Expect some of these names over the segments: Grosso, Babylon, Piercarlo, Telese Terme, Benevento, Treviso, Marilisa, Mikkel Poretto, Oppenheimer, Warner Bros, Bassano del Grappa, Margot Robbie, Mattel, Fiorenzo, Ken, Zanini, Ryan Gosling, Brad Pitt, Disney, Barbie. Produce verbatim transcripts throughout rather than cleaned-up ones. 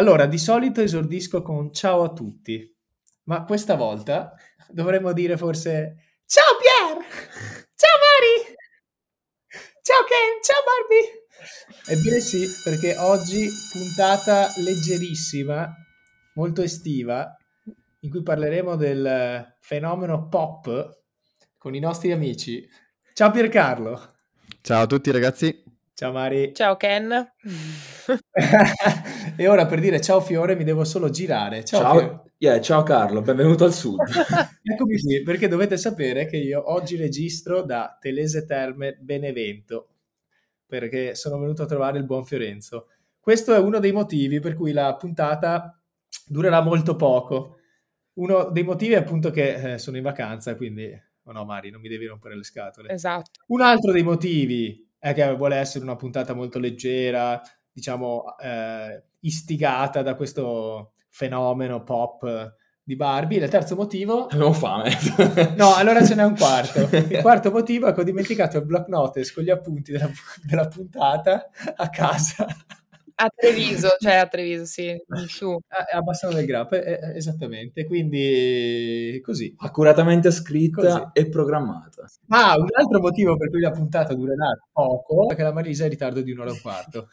Allora, di solito esordisco con ciao a tutti, ma questa volta dovremmo dire forse ciao Pier, ciao Mari, ciao Ken, ciao Barbie. Ebbene sì, perché oggi puntata leggerissima, molto estiva, in cui parleremo del fenomeno pop con i nostri amici. Ciao Piercarlo. Ciao a tutti ragazzi. Ciao Mari. Ciao Ken. E ora per dire ciao Fiore mi devo solo girare. Ciao, ciao. Yeah, ciao Carlo, benvenuto al sud. Eccomi qui, perché dovete sapere che io oggi registro da Telese Terme Benevento, perché sono venuto a trovare il buon Fiorenzo. Questo è uno dei motivi per cui la puntata durerà molto poco. Uno dei motivi è appunto che eh, sono in vacanza, quindi... Oh no Mari, non mi devi rompere le scatole. Esatto. Un altro dei motivi è che vuole essere una puntata molto leggera, diciamo eh, istigata da questo fenomeno pop di Barbie. Il terzo motivo... Avevo fame. No, allora ce n'è un quarto. Il quarto motivo è che ho dimenticato il block notice con gli appunti della, della puntata a casa. A Treviso, cioè a Treviso, sì, su. A, a Bassano del Grappa, eh, esattamente, quindi così. Accuratamente scritta così. E programmata. Ah, un altro motivo per cui la puntata durerà poco è che la Marisa è in ritardo di un'ora e un quarto.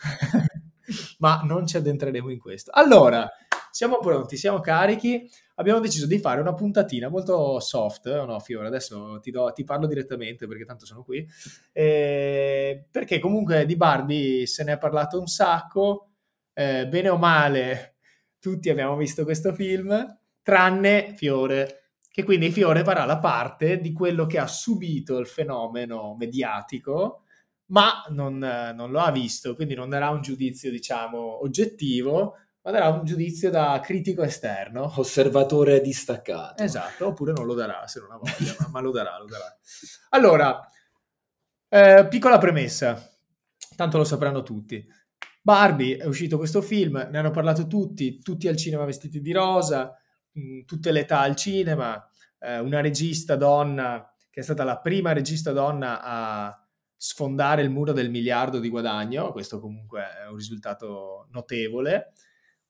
Ma non ci addentreremo in questo. Allora, siamo pronti, siamo carichi, abbiamo deciso di fare una puntatina molto soft, o no Fiora? Adesso ti, do, ti parlo direttamente perché tanto sono qui, eh, perché comunque di Barbie se ne è parlato un sacco, eh, bene o male tutti abbiamo visto questo film, tranne Fiore, che quindi Fiore farà la parte di quello che ha subito il fenomeno mediatico, ma non, non lo ha visto, quindi non darà un giudizio, diciamo, oggettivo, ma darà un giudizio da critico esterno. Osservatore distaccato. Esatto, oppure non lo darà, se non ha voglia, ma, ma lo darà, lo darà. Allora, eh, piccola premessa, tanto lo sapranno tutti. Barbie, è uscito questo film, ne hanno parlato tutti, tutti al cinema vestiti di rosa, mh, tutte le età al cinema, eh, una regista donna, che è stata la prima regista donna a... sfondare il muro del miliardo di guadagno, questo comunque è un risultato notevole.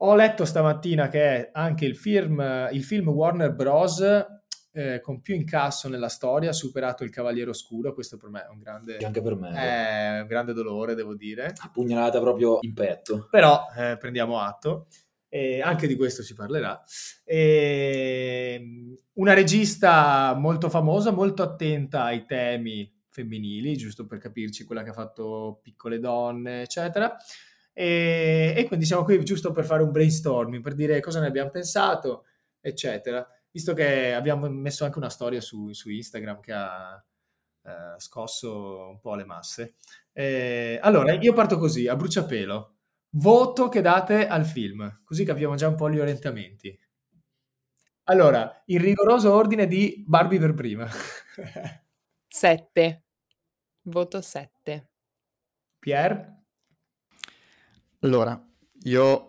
Ho letto stamattina che è anche il film, il film Warner Bros eh, con più incasso nella storia, ha superato Il Cavaliere Oscuro. Questo per me è un grande, anche per me, è un grande dolore, devo dire, pugnalata proprio in petto, però eh, prendiamo atto e anche di questo si parlerà. E una regista molto famosa, molto attenta ai temi femminili, giusto per capirci, quella che ha fatto Piccole Donne, eccetera. E, e quindi siamo qui giusto per fare un brainstorming, per dire cosa ne abbiamo pensato, eccetera. Visto che abbiamo messo anche una storia su, su Instagram che ha eh, scosso un po' le masse. E, allora, io parto così, a bruciapelo. Voto che date al film, così capiamo già un po' gli orientamenti. Allora, in rigoroso ordine di Barbie per prima. sette. Voto sette. Pier? Allora, io,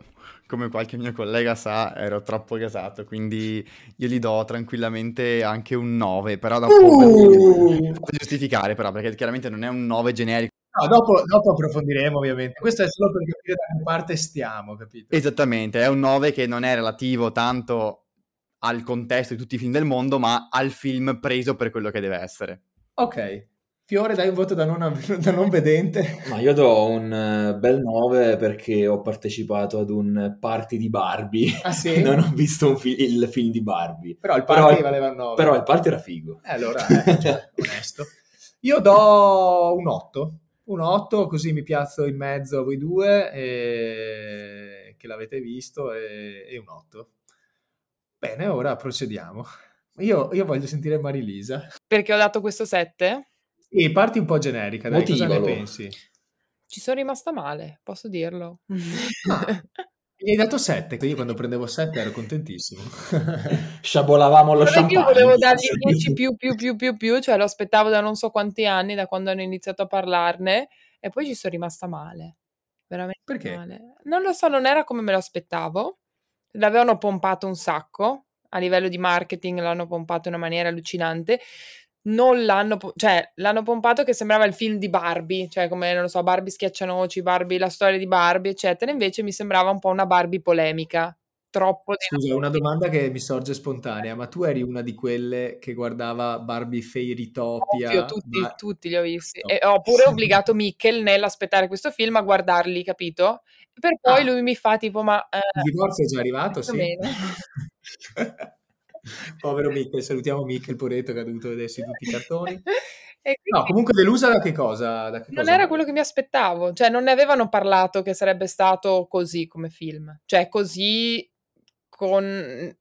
come qualche mio collega sa, ero troppo gasato, quindi io gli do tranquillamente anche un nove, però dopo uh! per giustificare, però, perché chiaramente non è un nove generico. No, dopo, dopo approfondiremo ovviamente, questo è solo per capire da che parte stiamo, capito? Esattamente, è un nove che non è relativo tanto al contesto di tutti i film del mondo, ma al film preso per quello che deve essere. Ok, Fiore, dai un voto da non, av- da non vedente. Ma io do un bel nove perché ho partecipato ad un party di Barbie. Ah sì? Non ho visto un fi- il film di Barbie. Però il party però, valeva nove. Però il party era figo. Eh, allora, eh, cioè, onesto. Io do un otto. Un otto, così mi piazzo in mezzo a voi due, e... che l'avete visto, e, e un otto. Bene, ora procediamo. Io, io voglio sentire Marilisa. Perché ho dato questo sette? Sì, parti un po' generica, dai, cosa ne pensi? Ci sono rimasta male, posso dirlo. Ah, gli hai dato sette, quindi quando prendevo sette ero contentissimo. Sciabolavamo lo champagne. Io volevo dargli dieci più, più, più, più, più, cioè lo aspettavo da non so quanti anni, da quando hanno iniziato a parlarne, e poi ci sono rimasta male. Veramente Perché? male. Non lo so, non era come me lo aspettavo. L'avevano pompato un sacco. A livello di marketing l'hanno pompato in una maniera allucinante. non l'hanno, cioè l'hanno pompato che sembrava il film di Barbie, cioè come, non lo so, Barbie schiaccianoci, Barbie, la storia di Barbie, eccetera. Invece mi sembrava un po' una Barbie polemica, troppo. Scusa, una domanda che mi sorge spontanea, ma tu eri una di quelle che guardava Barbie Fairytopia? Ovvio, tutti, ma... tutti li ho visti, no. E ho pure obbligato Mikkel nell'aspettare questo film a guardarli, capito? Per poi ah. lui mi fa tipo, ma... Eh, il divorzio è già arrivato, sì. Povero Mikkel, salutiamo Mikkel Poretto che ha dovuto vedersi tutti i cartoni. Quindi, no, comunque delusa da che cosa? Da che non cosa era quello che mi aspettavo, cioè non ne avevano parlato che sarebbe stato così come film, cioè così con...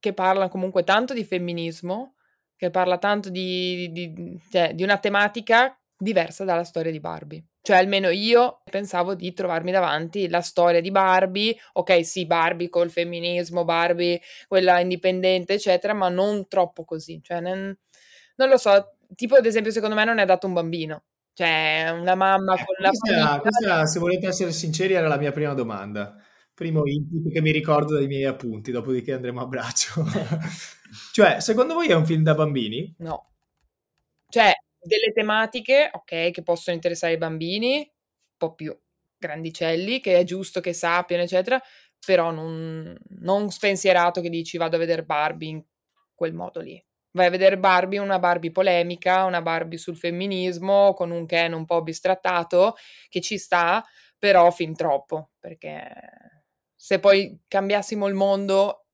che parla comunque tanto di femminismo, che parla tanto di, di, di, cioè, di una tematica diversa dalla storia di Barbie. Cioè almeno io pensavo di trovarmi davanti la storia di Barbie, ok sì Barbie col femminismo, Barbie quella indipendente eccetera, ma non troppo così, cioè non, non lo so, tipo ad esempio secondo me non è dato un bambino, cioè una mamma eh, con la famiglia. Questa, se volete essere sinceri, era la mia prima domanda, primo input che mi ricordo dai miei appunti, dopodiché andremo a braccio. Cioè secondo voi è un film da bambini? No, cioè delle tematiche, ok, che possono interessare i bambini, un po' più grandicelli, che è giusto che sappiano, eccetera, però non, non spensierato che dici vado a vedere Barbie in quel modo lì. Vai a vedere Barbie, una Barbie polemica, una Barbie sul femminismo, con un Ken un po' bistrattato, che ci sta, però fin troppo, perché se poi cambiassimo il mondo,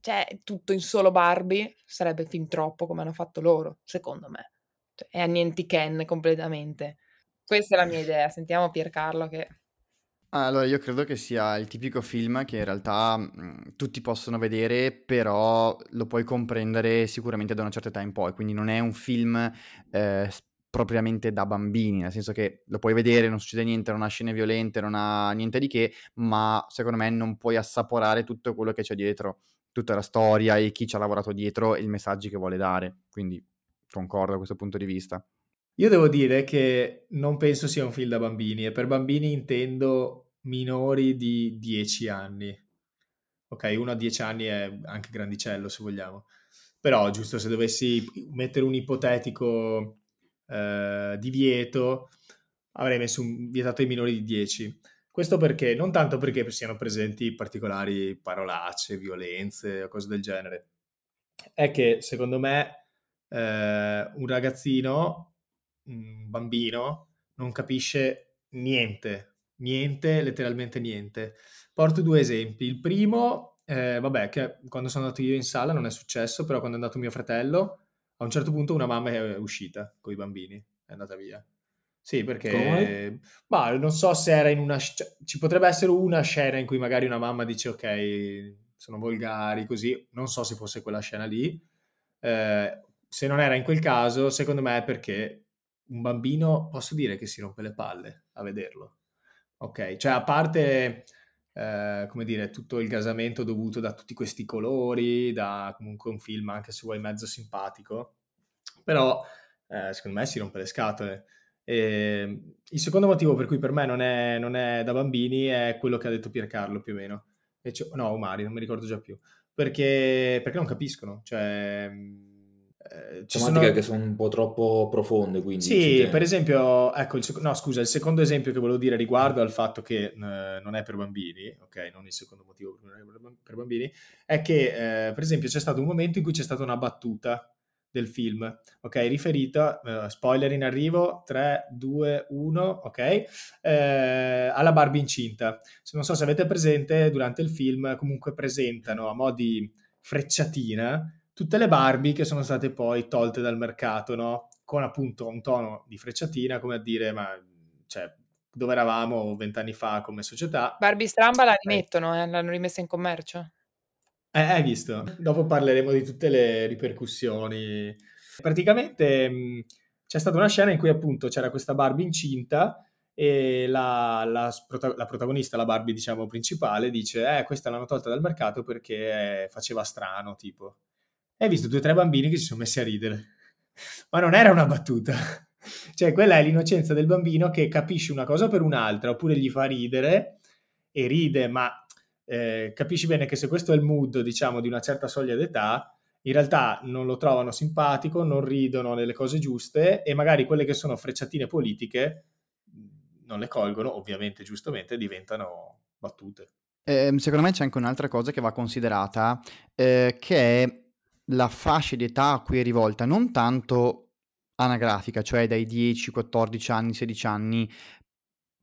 cioè tutto in solo Barbie, sarebbe fin troppo come hanno fatto loro, secondo me. E annienti Ken completamente. Questa è la mia idea, sentiamo Piercarlo che... Allora, io credo che sia il tipico film che in realtà mh, tutti possono vedere, però lo puoi comprendere sicuramente da una certa età in poi, quindi non è un film eh, propriamente da bambini, nel senso che lo puoi vedere, non succede niente, non ha scene violente, non ha niente di che, ma secondo me non puoi assaporare tutto quello che c'è dietro, tutta la storia e chi ci ha lavorato dietro e i messaggi che vuole dare, quindi... Concordo da questo punto di vista. Io devo dire che non penso sia un film da bambini, e per bambini intendo minori di dieci anni. Ok, uno a dieci anni è anche grandicello, se vogliamo. Però, giusto, se dovessi mettere un ipotetico eh, divieto, avrei messo un vietato ai minori di dieci. Questo perché? Non tanto perché siano presenti particolari parolacce, violenze o cose del genere. È che, secondo me... Uh, un ragazzino, un bambino, non capisce niente, niente, letteralmente niente. Porto due esempi. Il primo, eh, vabbè, che quando sono andato io in sala non è successo, però quando è andato mio fratello, a un certo punto una mamma è uscita con i bambini, è andata via. Sì, perché... Come? Ma non so se era in una... Ci potrebbe essere una scena in cui magari una mamma dice ok, sono volgari, così. Non so se fosse quella scena lì. Eh, Se non era in quel caso, secondo me è perché un bambino, posso dire che si rompe le palle a vederlo, ok? Cioè, a parte, eh, come dire, tutto il gasamento dovuto da tutti questi colori, da comunque un film anche se vuoi mezzo simpatico, però eh, secondo me si rompe le scatole. E il secondo motivo per cui per me non è, non è da bambini è quello che ha detto Piercarlo più o meno, e cioè, no, Omari, non mi ricordo già più, perché, perché non capiscono, cioè... Eh, ci sono... che sono un po' troppo profonde, quindi sì, per esempio ecco il sec... no scusa il secondo esempio che volevo dire riguardo al fatto che eh, non è per bambini, ok, non il secondo motivo non è per bambini, è che eh, per esempio c'è stato un momento in cui c'è stata una battuta del film, ok, riferita eh, spoiler in arrivo, tre, due, uno, ok, eh, alla Barbie incinta. Non so se avete presente, durante il film comunque presentano a mo' di frecciatina tutte le Barbie che sono state poi tolte dal mercato, no? Con appunto un tono di frecciatina, come a dire, ma cioè, dove eravamo vent'anni fa come società? Barbie stramba la rimettono, eh? L'hanno rimessa in commercio. Eh, hai visto? Dopo parleremo di tutte le ripercussioni. Praticamente mh, c'è stata una scena in cui appunto c'era questa Barbie incinta e la, la, la protagonista, la Barbie diciamo principale, dice eh, questa l'hanno tolta dal mercato perché faceva strano, tipo. Hai visto due o tre bambini che si sono messi a ridere, ma non era una battuta, cioè quella è l'innocenza del bambino che capisce una cosa per un'altra, oppure gli fa ridere e ride, ma eh, capisci bene che se questo è il mood diciamo di una certa soglia d'età in realtà non lo trovano simpatico, non ridono delle cose giuste e magari quelle che sono frecciatine politiche non le colgono, ovviamente, giustamente, diventano battute. Eh, secondo me c'è anche un'altra cosa che va considerata, eh, che è la fascia di età a cui è rivolta, non tanto anagrafica, cioè dai dieci, quattordici anni, sedici anni,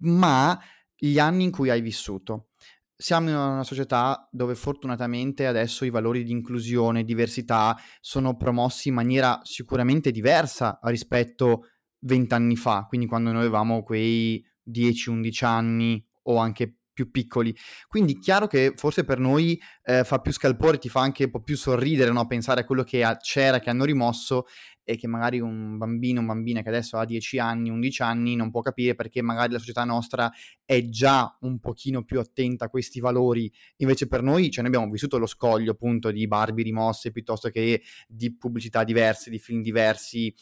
ma gli anni in cui hai vissuto. Siamo in una società dove fortunatamente adesso i valori di inclusione, diversità sono promossi in maniera sicuramente diversa rispetto vent'anni fa, quindi quando noi avevamo quei dieci, undici anni o anche più piccoli. Quindi chiaro che forse per noi eh, fa più scalpore, ti fa anche un po' più sorridere, no? Pensare a quello che c'era, che hanno rimosso, e che magari un bambino, una bambina che adesso ha dieci anni, undici anni non può capire, perché magari la società nostra è già un pochino più attenta a questi valori. Invece per noi, cioè, noi abbiamo vissuto lo scoglio appunto di Barbie rimosse, piuttosto che di pubblicità diverse, di film diversi,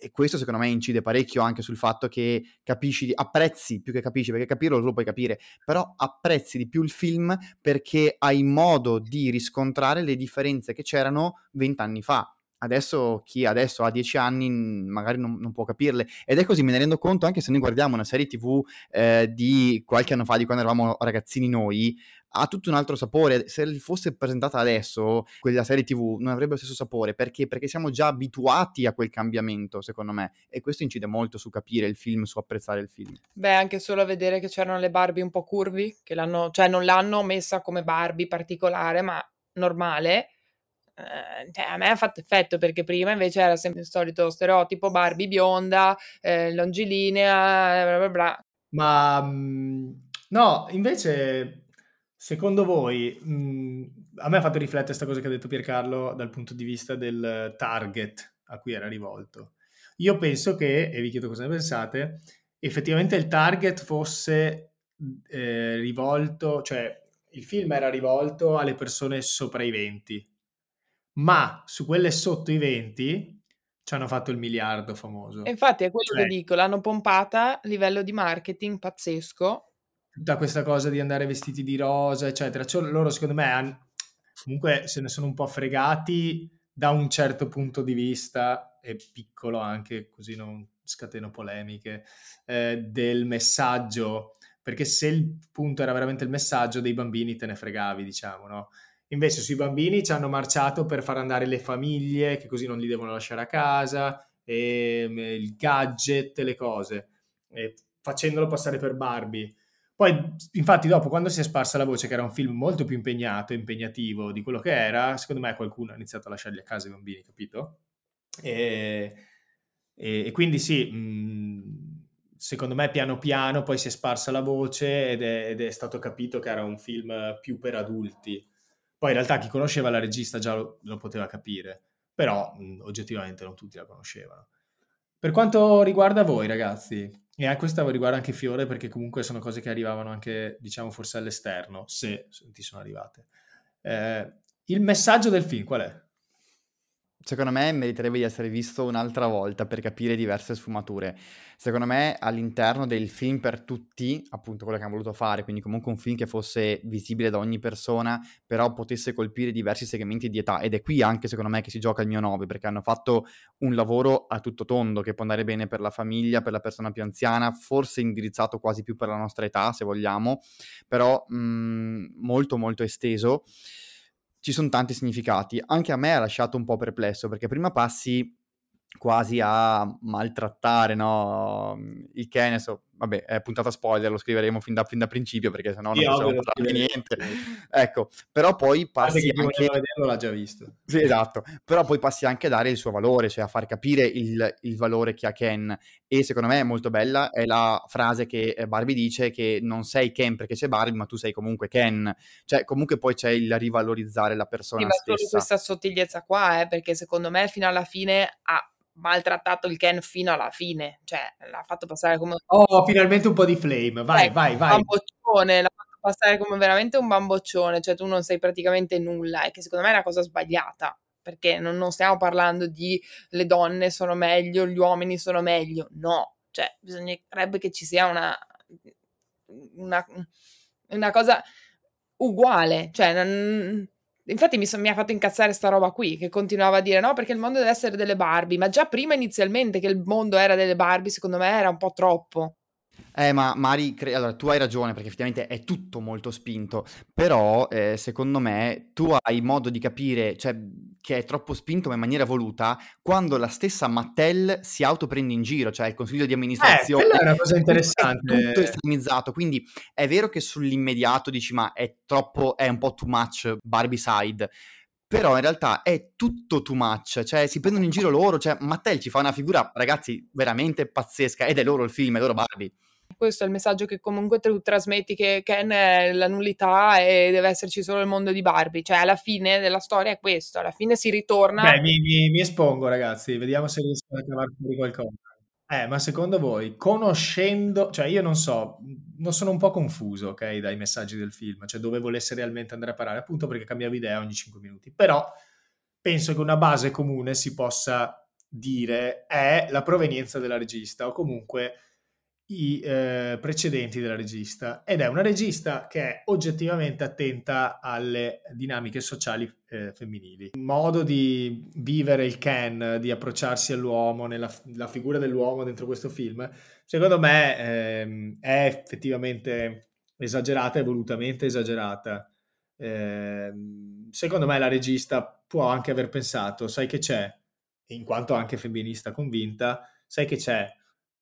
e questo secondo me incide parecchio anche sul fatto che capisci, apprezzi più che capisci, perché capirlo lo puoi capire, però apprezzi di più il film perché hai modo di riscontrare le differenze che c'erano vent'anni fa. Adesso chi adesso ha dieci anni magari non, non può capirle, ed è così. Me ne rendo conto anche se noi guardiamo una serie tv eh, di qualche anno fa, di quando eravamo ragazzini noi, ha tutto un altro sapore. Se fosse presentata adesso quella serie tv non avrebbe lo stesso sapore, perché perché siamo già abituati a quel cambiamento, secondo me, e questo incide molto su capire il film, su apprezzare il film. Beh, anche solo a vedere che c'erano le Barbie un po' curvi, che l'hanno, cioè non l'hanno messa come Barbie particolare ma normale, eh, cioè a me ha fatto effetto, perché prima invece era sempre il solito stereotipo Barbie bionda, eh, longilinea, bla bla bla. Ma no, invece secondo voi, mh, a me ha fatto riflettere questa cosa che ha detto Piercarlo dal punto di vista del target a cui era rivolto. Io penso che, e vi chiedo cosa ne pensate, effettivamente il target fosse eh, rivolto, cioè il film era rivolto alle persone sopra i venti, ma su quelle sotto i venti ci hanno fatto il miliardo famoso. E infatti è quello, cioè, che dico, l'hanno pompata a livello di marketing pazzesco. Da questa cosa di andare vestiti di rosa, eccetera. Cioè, loro, secondo me, han... comunque se ne sono un po' fregati da un certo punto di vista, e piccolo anche, così non scateno polemiche, eh, del messaggio, perché se il punto era veramente il messaggio, dei bambini te ne fregavi, diciamo, no? Invece sui bambini ci hanno marciato per far andare le famiglie, che così non li devono lasciare a casa, e il gadget, le cose, e facendolo passare per Barbie. Poi, infatti, dopo, quando si è sparsa la voce che era un film molto più impegnato e impegnativo di quello che era, secondo me qualcuno ha iniziato a lasciarli a casa i bambini, capito? E, e, e quindi sì, mh, secondo me piano piano poi si è sparsa la voce ed è, ed è stato capito che era un film più per adulti. Poi in realtà chi conosceva la regista già lo, lo poteva capire, però mh, oggettivamente non tutti la conoscevano. Per quanto riguarda voi, ragazzi... E a questa riguarda anche Fiore, perché comunque sono cose che arrivavano anche, diciamo, forse all'esterno, se ti sono arrivate. Eh, il messaggio del film qual è? Secondo me meriterebbe di essere visto un'altra volta per capire diverse sfumature. Secondo me all'interno del film per tutti, appunto quello che hanno voluto fare, quindi comunque un film che fosse visibile da ogni persona, però potesse colpire diversi segmenti di età, ed è qui anche secondo me che si gioca il mio nove, perché hanno fatto un lavoro a tutto tondo che può andare bene per la famiglia, per la persona più anziana, forse indirizzato quasi più per la nostra età se vogliamo, però mh, molto molto esteso. Ci sono tanti significati. Anche a me ha lasciato un po' perplesso, perché prima passi quasi a maltrattare, no? Il Ken, adesso, vabbè, è puntata spoiler, lo scriveremo fin da, fin da principio, perché sennò non possiamo parlare di niente. Ecco, però poi passi anche... vederlo, l'ha già visto. Sì, esatto. Però poi passi anche a dare il suo valore, cioè a far capire il, il valore che ha Ken. E secondo me è molto bella, è la frase che Barbie dice, che non sei Ken perché c'è Barbie, ma tu sei comunque Ken. Cioè comunque poi c'è il rivalorizzare la persona stessa. Solo questa sottigliezza qua, eh, perché secondo me fino alla fine ha... maltrattato il Ken fino alla fine, cioè l'ha fatto passare come... Oh, finalmente un po' di flame, vai, eh, vai, vai. Un bamboccione, l'ha fatto passare come veramente un bamboccione, cioè tu non sei praticamente nulla, e che secondo me è una cosa sbagliata, perché non, non stiamo parlando di le donne sono meglio, gli uomini sono meglio, no, cioè bisognerebbe che ci sia una una, una cosa uguale, cioè... Non, Infatti mi, son, mi ha fatto incazzare sta roba qui, che continuava a dire no perché il mondo deve essere delle Barbie, ma già prima inizialmente che il mondo era delle Barbie secondo me era un po' troppo. Eh ma Mari, cre- allora tu hai ragione perché effettivamente è tutto molto spinto, però eh, secondo me tu hai modo di capire, cioè, che è troppo spinto ma in maniera voluta, quando la stessa Mattel si autoprende in giro, cioè il consiglio di amministrazione eh, è una cosa interessante, è tutto estremizzato, quindi è vero che sull'immediato dici ma è troppo, è un po' too much Barbie side, però in realtà è tutto too much, cioè si prendono in giro loro, cioè Mattel ci fa una figura, ragazzi, veramente pazzesca, ed è loro il film, è loro Barbie. Questo è il messaggio che comunque tu trasmetti, che Ken è la nullità e deve esserci solo il mondo di Barbie, cioè alla fine della storia è questo, alla fine si ritorna. Beh, mi, mi, mi espongo, ragazzi, vediamo se riesco a cavarmi di qualcosa. Eh, ma secondo voi, conoscendo, cioè io non so, non sono un po' confuso, ok, dai messaggi del film, cioè dove volesse realmente andare a parare, appunto perché cambiavo idea ogni cinque minuti, però penso che una base comune si possa dire è la provenienza della regista, o comunque i eh, precedenti della regista, ed è una regista che è oggettivamente attenta alle dinamiche sociali eh, femminili, il modo di vivere il Ken, di approcciarsi all'uomo, nella la figura dell'uomo dentro questo film, secondo me eh, è effettivamente esagerata e volutamente esagerata. Eh, secondo me la regista può anche aver pensato, sai che c'è, in quanto anche femminista convinta, sai che c'è,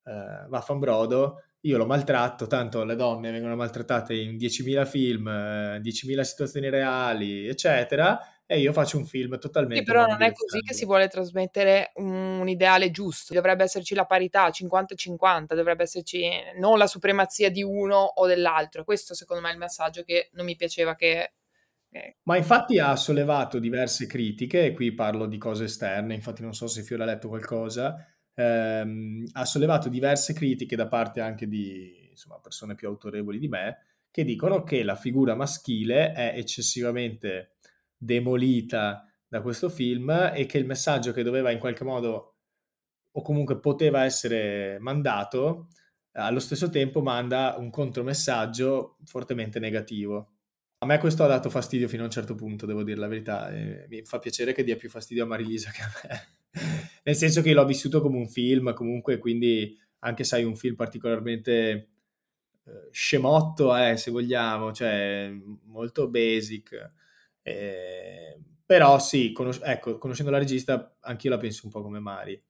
Uh, vaffanbrodo, io lo maltratto, tanto le donne vengono maltrattate in diecimila film, eh, diecimila situazioni reali, eccetera, e io faccio un film totalmente... Sì, però non è così che si vuole trasmettere un, un ideale giusto, dovrebbe esserci la parità cinquanta cinquanta, dovrebbe esserci non la supremazia di uno o dell'altro, questo secondo me è il messaggio che non mi piaceva che... Ma infatti ha sollevato diverse critiche, e qui parlo di cose esterne, infatti non so se Fiore ha letto qualcosa... Ehm, ha sollevato diverse critiche da parte anche di, insomma, persone più autorevoli di me, che dicono che la figura maschile è eccessivamente demolita da questo film e che il messaggio che doveva in qualche modo o comunque poteva essere mandato allo stesso tempo manda un contromessaggio fortemente negativo. A me questo ha dato fastidio fino a un certo punto, devo dire la verità, e mi fa piacere che dia più fastidio a Marilisa che a me. Nel senso che l'ho vissuto come un film, comunque, quindi anche, sai, un film particolarmente eh, scemotto, eh, se vogliamo, cioè molto basic. Eh, però sì, conos- ecco, conoscendo la regista, anch'io la penso un po' come Mari.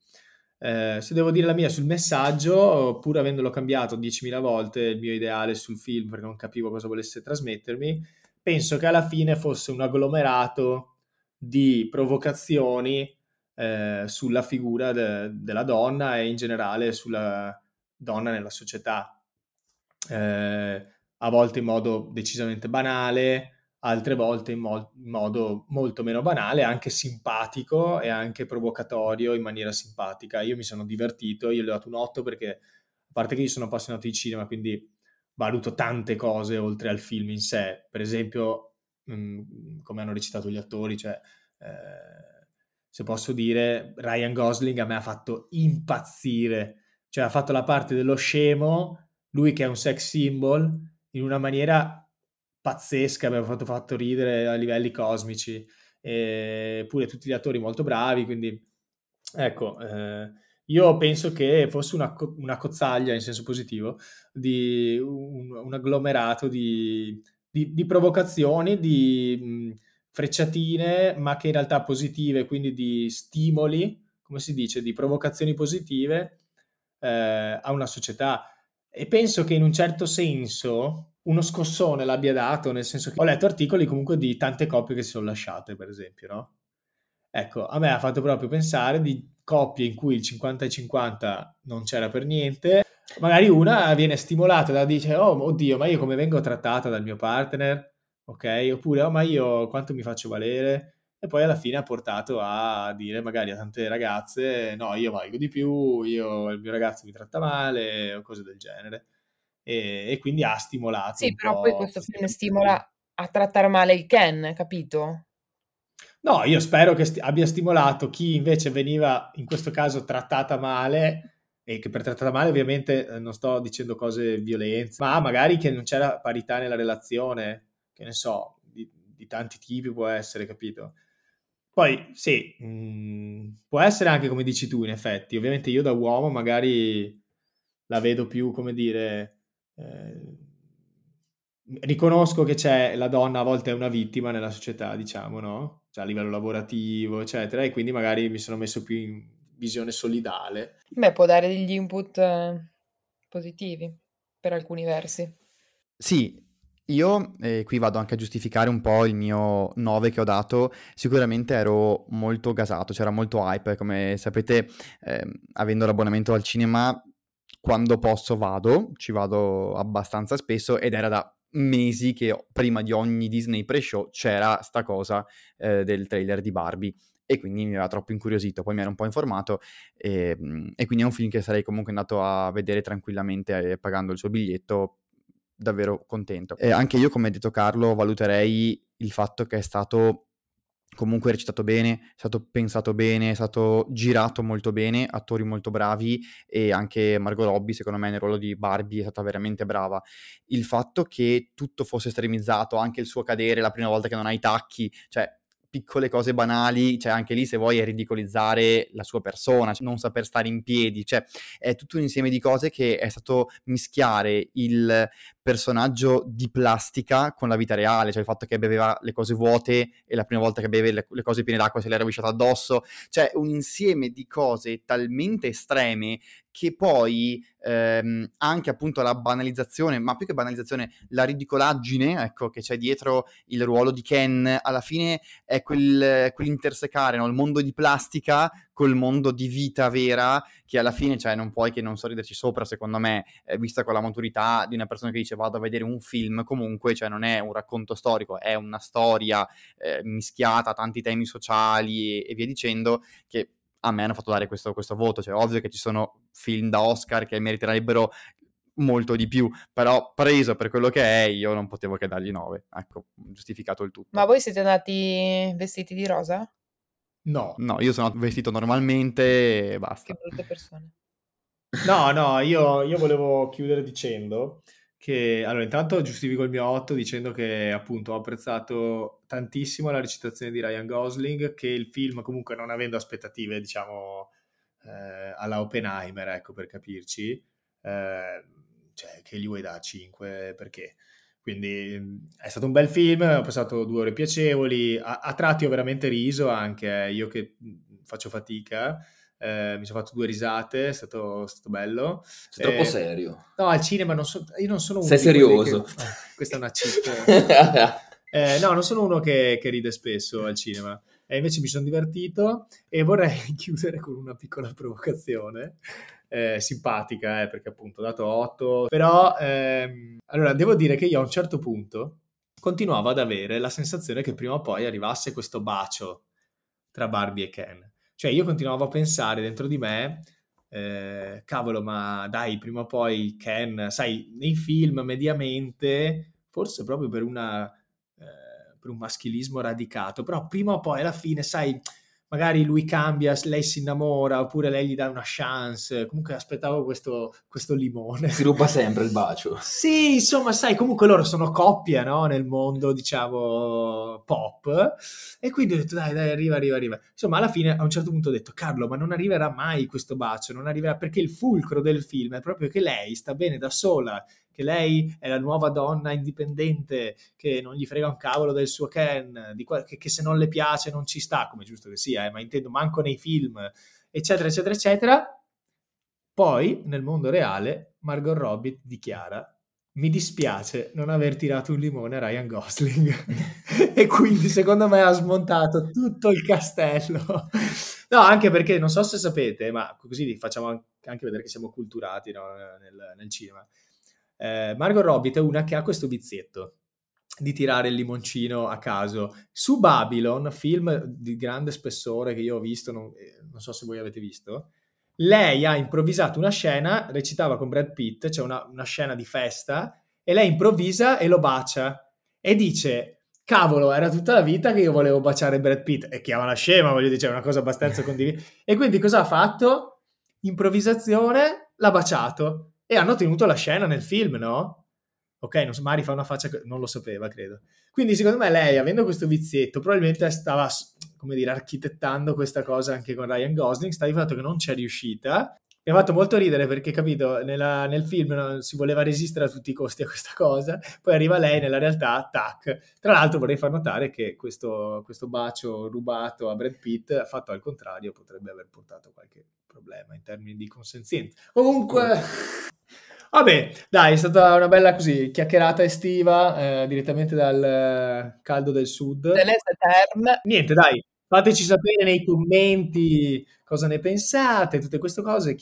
Eh, se devo dire la mia sul messaggio, pur avendolo cambiato diecimila volte, il mio ideale sul film, perché non capivo cosa volesse trasmettermi, penso che alla fine fosse un agglomerato di provocazioni Eh, sulla figura de- della donna e in generale sulla donna nella società, eh, a volte in modo decisamente banale, altre volte in, mo- in modo molto meno banale, anche simpatico e anche provocatorio in maniera simpatica. Io mi sono divertito, io le ho dato un otto perché, a parte che io sono appassionato di cinema, quindi valuto tante cose oltre al film in sé, per esempio mh, come hanno recitato gli attori, cioè eh, se posso dire, Ryan Gosling a me ha fatto impazzire, cioè ha fatto la parte dello scemo, lui che è un sex symbol, in una maniera pazzesca, mi ha fatto, fatto ridere a livelli cosmici, e pure tutti gli attori molto bravi, quindi ecco, eh, io penso che fosse una, co- una cozzaglia, in senso positivo, di un, un agglomerato di, di, di provocazioni, di... Mh, frecciatine, ma che in realtà positive, quindi di stimoli, come si dice, di provocazioni positive eh, a una società. E penso che in un certo senso uno scossone l'abbia dato, nel senso che ho letto articoli comunque di tante coppie che si sono lasciate, per esempio, no? Ecco, a me ha fatto proprio pensare di coppie in cui il cinquanta e cinquanta non c'era per niente, magari una viene stimolata da dire oh oddio, ma io come vengo trattata dal mio partner? Ok, oppure oh, ma io quanto mi faccio valere, e poi alla fine ha portato a dire magari a tante ragazze no, io valgo di più, io il mio ragazzo mi tratta male o cose del genere, e, e quindi ha stimolato sì, un però po'... Poi questo film stimola a trattare male il Ken, capito? No, io spero che st- abbia stimolato chi invece veniva in questo caso trattata male, e che per trattata male ovviamente non sto dicendo cose violenze, ma magari che non c'era parità nella relazione, che ne so, di, di tanti tipi può essere, capito? Poi sì, mh, può essere anche come dici tu, in effetti. Ovviamente io da uomo magari la vedo più, come dire, eh, riconosco che c'è, la donna a volte è una vittima nella società, diciamo, no? Cioè a livello lavorativo, eccetera, e quindi magari mi sono messo più in visione solidale. Beh, può dare degli input eh, positivi per alcuni versi. Sì, io eh, qui vado anche a giustificare un po' il mio nove che ho dato. Sicuramente ero molto gasato, c'era molto hype, come sapete, eh, avendo l'abbonamento al cinema, quando posso vado, ci vado abbastanza spesso, ed era da mesi che prima di ogni Disney pre-show c'era sta cosa eh, del trailer di Barbie, e quindi mi aveva troppo incuriosito. Poi mi ero un po' informato e, e quindi è un film che sarei comunque andato a vedere tranquillamente eh, pagando il suo biglietto, davvero contento. E anche io, come ha detto Carlo, valuterei il fatto che è stato comunque recitato bene, è stato pensato bene, è stato girato molto bene, attori molto bravi, e anche Margot Robbie, secondo me, nel ruolo di Barbie è stata veramente brava. Il fatto che tutto fosse estremizzato, anche il suo cadere la prima volta che non ha i tacchi, cioè piccole cose banali, cioè anche lì se vuoi è ridicolizzare la sua persona, cioè non saper stare in piedi, cioè è tutto un insieme di cose che è stato mischiare il personaggio di plastica con la vita reale, cioè il fatto che beveva le cose vuote e la prima volta che beve le, le cose piene d'acqua se le era rovesciata addosso, cioè un insieme di cose talmente estreme che poi ehm, anche appunto la banalizzazione, ma più che banalizzazione, la ridicolaggine, ecco, che c'è dietro il ruolo di Ken, alla fine è quel, quell'intersecare, no? Il mondo di plastica col mondo di vita vera, che alla fine, cioè, non puoi che non sorriderci sopra, secondo me, eh, vista con la maturità di una persona che dice vado a vedere un film, comunque, cioè, non è un racconto storico, è una storia eh, mischiata a tanti temi sociali e, e via dicendo, che a me hanno fatto dare questo, questo voto. Cioè, ovvio che ci sono film da Oscar che meriterebbero molto di più, però preso per quello che è, io non potevo che dargli nove. Ecco, giustificato il tutto. Ma voi siete andati vestiti di rosa? No. No, io sono vestito normalmente e basta. Che brutte persone. No, no, io, io volevo chiudere dicendo che, allora, intanto giustifico il mio otto dicendo che, appunto, ho apprezzato tantissimo la recitazione di Ryan Gosling, che il film, comunque, non avendo aspettative, diciamo, eh, alla Oppenheimer, ecco, per capirci, eh, cioè, che gli vuoi dare cinque, perché... Quindi è stato un bel film, ho passato due ore piacevoli, a, a tratti ho veramente riso anche, eh. Io che faccio fatica, eh, mi sono fatto due risate, è stato, stato bello. Sei eh, troppo serio. No, al cinema non so, io non sono uno... Sei serioso? Che, eh, questa è una cicca. eh, no, non sono uno che, che ride spesso al cinema, e invece mi sono divertito, e vorrei chiudere con una piccola provocazione. Eh, simpatica, eh, perché appunto ho dato otto, però ehm, allora devo dire che io a un certo punto continuavo ad avere la sensazione che prima o poi arrivasse questo bacio tra Barbie e Ken, cioè io continuavo a pensare dentro di me, eh, cavolo, ma dai, prima o poi Ken, sai, nei film mediamente, forse proprio per una eh, per un maschilismo radicato, però prima o poi alla fine, sai, magari lui cambia, lei si innamora, oppure lei gli dà una chance. Comunque aspettavo questo, questo limone. Si ruba sempre il bacio. Sì, insomma, sai, comunque loro sono coppia, no? Nel mondo, diciamo, pop. E quindi ho detto, dai, dai, arriva, arriva, arriva. Insomma, alla fine, a un certo punto ho detto, Carlo, ma non arriverà mai questo bacio, non arriverà, perché il fulcro del film è proprio che lei sta bene da sola, che lei è la nuova donna indipendente, che non gli frega un cavolo del suo Ken, di qual- che, che se non le piace non ci sta, come giusto che sia, eh, ma intendo manco nei film, eccetera, eccetera, eccetera. Poi, nel mondo reale, Margot Robbie dichiara: mi dispiace non aver tirato un limone a Ryan Gosling. E quindi, secondo me, ha smontato tutto il castello. No, anche perché, non so se sapete, ma così facciamo anche vedere che siamo culturati, no, nel, nel cinema. Eh, Margot Robbie è una che ha questo vizietto di tirare il limoncino a caso. Su Babylon, film di grande spessore che io ho visto, non, non so se voi avete visto, lei ha improvvisato una scena, recitava con Brad Pitt, c'è cioè una, una scena di festa, e lei improvvisa e lo bacia e dice: cavolo, era tutta la vita che io volevo baciare Brad Pitt. E chiama la scema, voglio dire, è una cosa abbastanza condivisa. E quindi cosa ha fatto? Improvvisazione, l'ha baciato. E hanno tenuto la scena nel film, no? Ok, non so, Mari fa una faccia, non lo sapeva, credo. Quindi secondo me lei, avendo questo vizietto, probabilmente stava, come dire, architettando questa cosa anche con Ryan Gosling, sta di fatto che non c'è riuscita. Mi ha fatto molto ridere perché, capito, nella, nel film no, si voleva resistere a tutti i costi a questa cosa, poi arriva lei nella realtà, tac. Tra l'altro vorrei far notare che questo, questo bacio rubato a Brad Pitt, fatto al contrario, potrebbe aver portato qualche problema in termini di consenzienza. Comunque... Vabbè, dai, è stata una bella così chiacchierata estiva, eh, direttamente dal caldo del sud. Telese Terme. Niente, dai, fateci sapere nei commenti cosa ne pensate, tutte queste cose,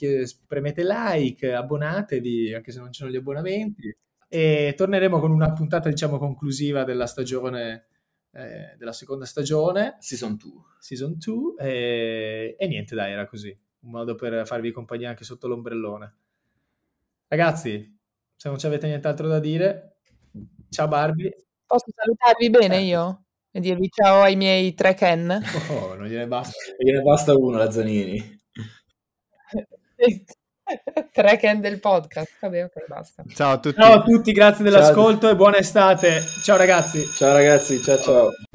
premete like, abbonatevi, anche se non ci sono gli abbonamenti, e torneremo con una puntata, diciamo, conclusiva della stagione, eh, della seconda stagione. Season due. Season due, eh, e niente, dai, era così, un modo per farvi compagnia anche sotto l'ombrellone. Ragazzi, se non ci avete nient'altro da dire, ciao Barbie. Posso salutarvi bene eh. io? E dirvi ciao ai miei tre Ken? Oh, non gliene basta, non gliene basta uno, la Zanini. Tre Ken del podcast. Vabbè, ok, basta. Ciao a tutti. Ciao a tutti, grazie dell'ascolto ciao. E buona estate. Ciao ragazzi. Ciao ragazzi, ciao ciao.